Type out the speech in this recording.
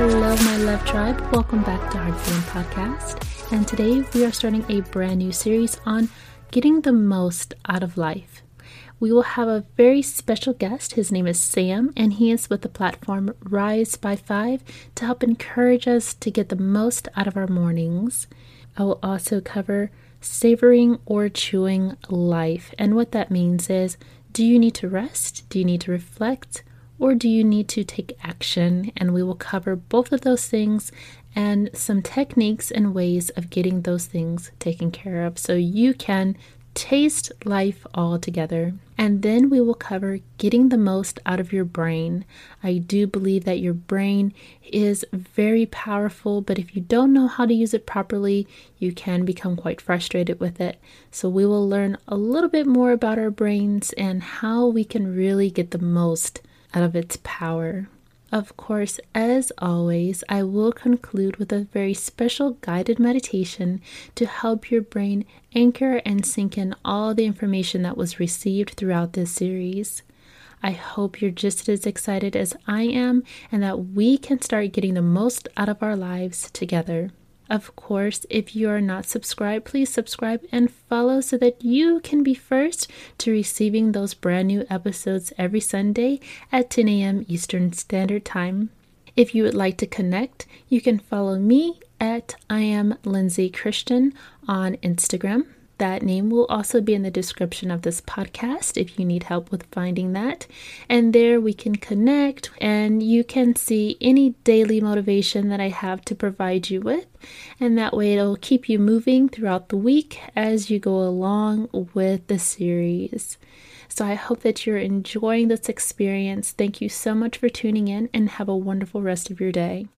Hello, my love tribe. Welcome back to Heart Film Podcast. And today we are starting a brand new series on getting the most out of life. We will have a very special guest. His name is Sam, and he is with the platform Rise by Five to help encourage us to get the most out of our mornings. I will also cover savoring or chewing life. And what that means is, do you need to rest? Do you need to reflect? Or do you need to take action? And we will cover both of those things and some techniques and ways of getting those things taken care of so you can taste life all together. And then we will cover getting the most out of your brain. I do believe that your brain is very powerful, but if you don't know how to use it properly, you can become quite frustrated with it. So we will learn a little bit more about our brains and how we can really get the most out of its power. Of course, as always, I will conclude with a very special guided meditation to help your brain anchor and sink in all the information that was received throughout this series. I hope you're just as excited as I am and that we can start getting the most out of our lives together. Of course, if you are not subscribed, please subscribe and follow so that you can be first to receiving those brand new episodes every Sunday at 10 a.m. Eastern Standard Time. If you would like to connect, you can follow me at iamlindsaychristian on Instagram. That name will also be in the description of this podcast if you need help with finding that. And there we can connect and you can see any daily motivation that I have to provide you with. And that way it'll keep you moving throughout the week as you go along with the series. So I hope that you're enjoying this experience. Thank you so much for tuning in and have a wonderful rest of your day.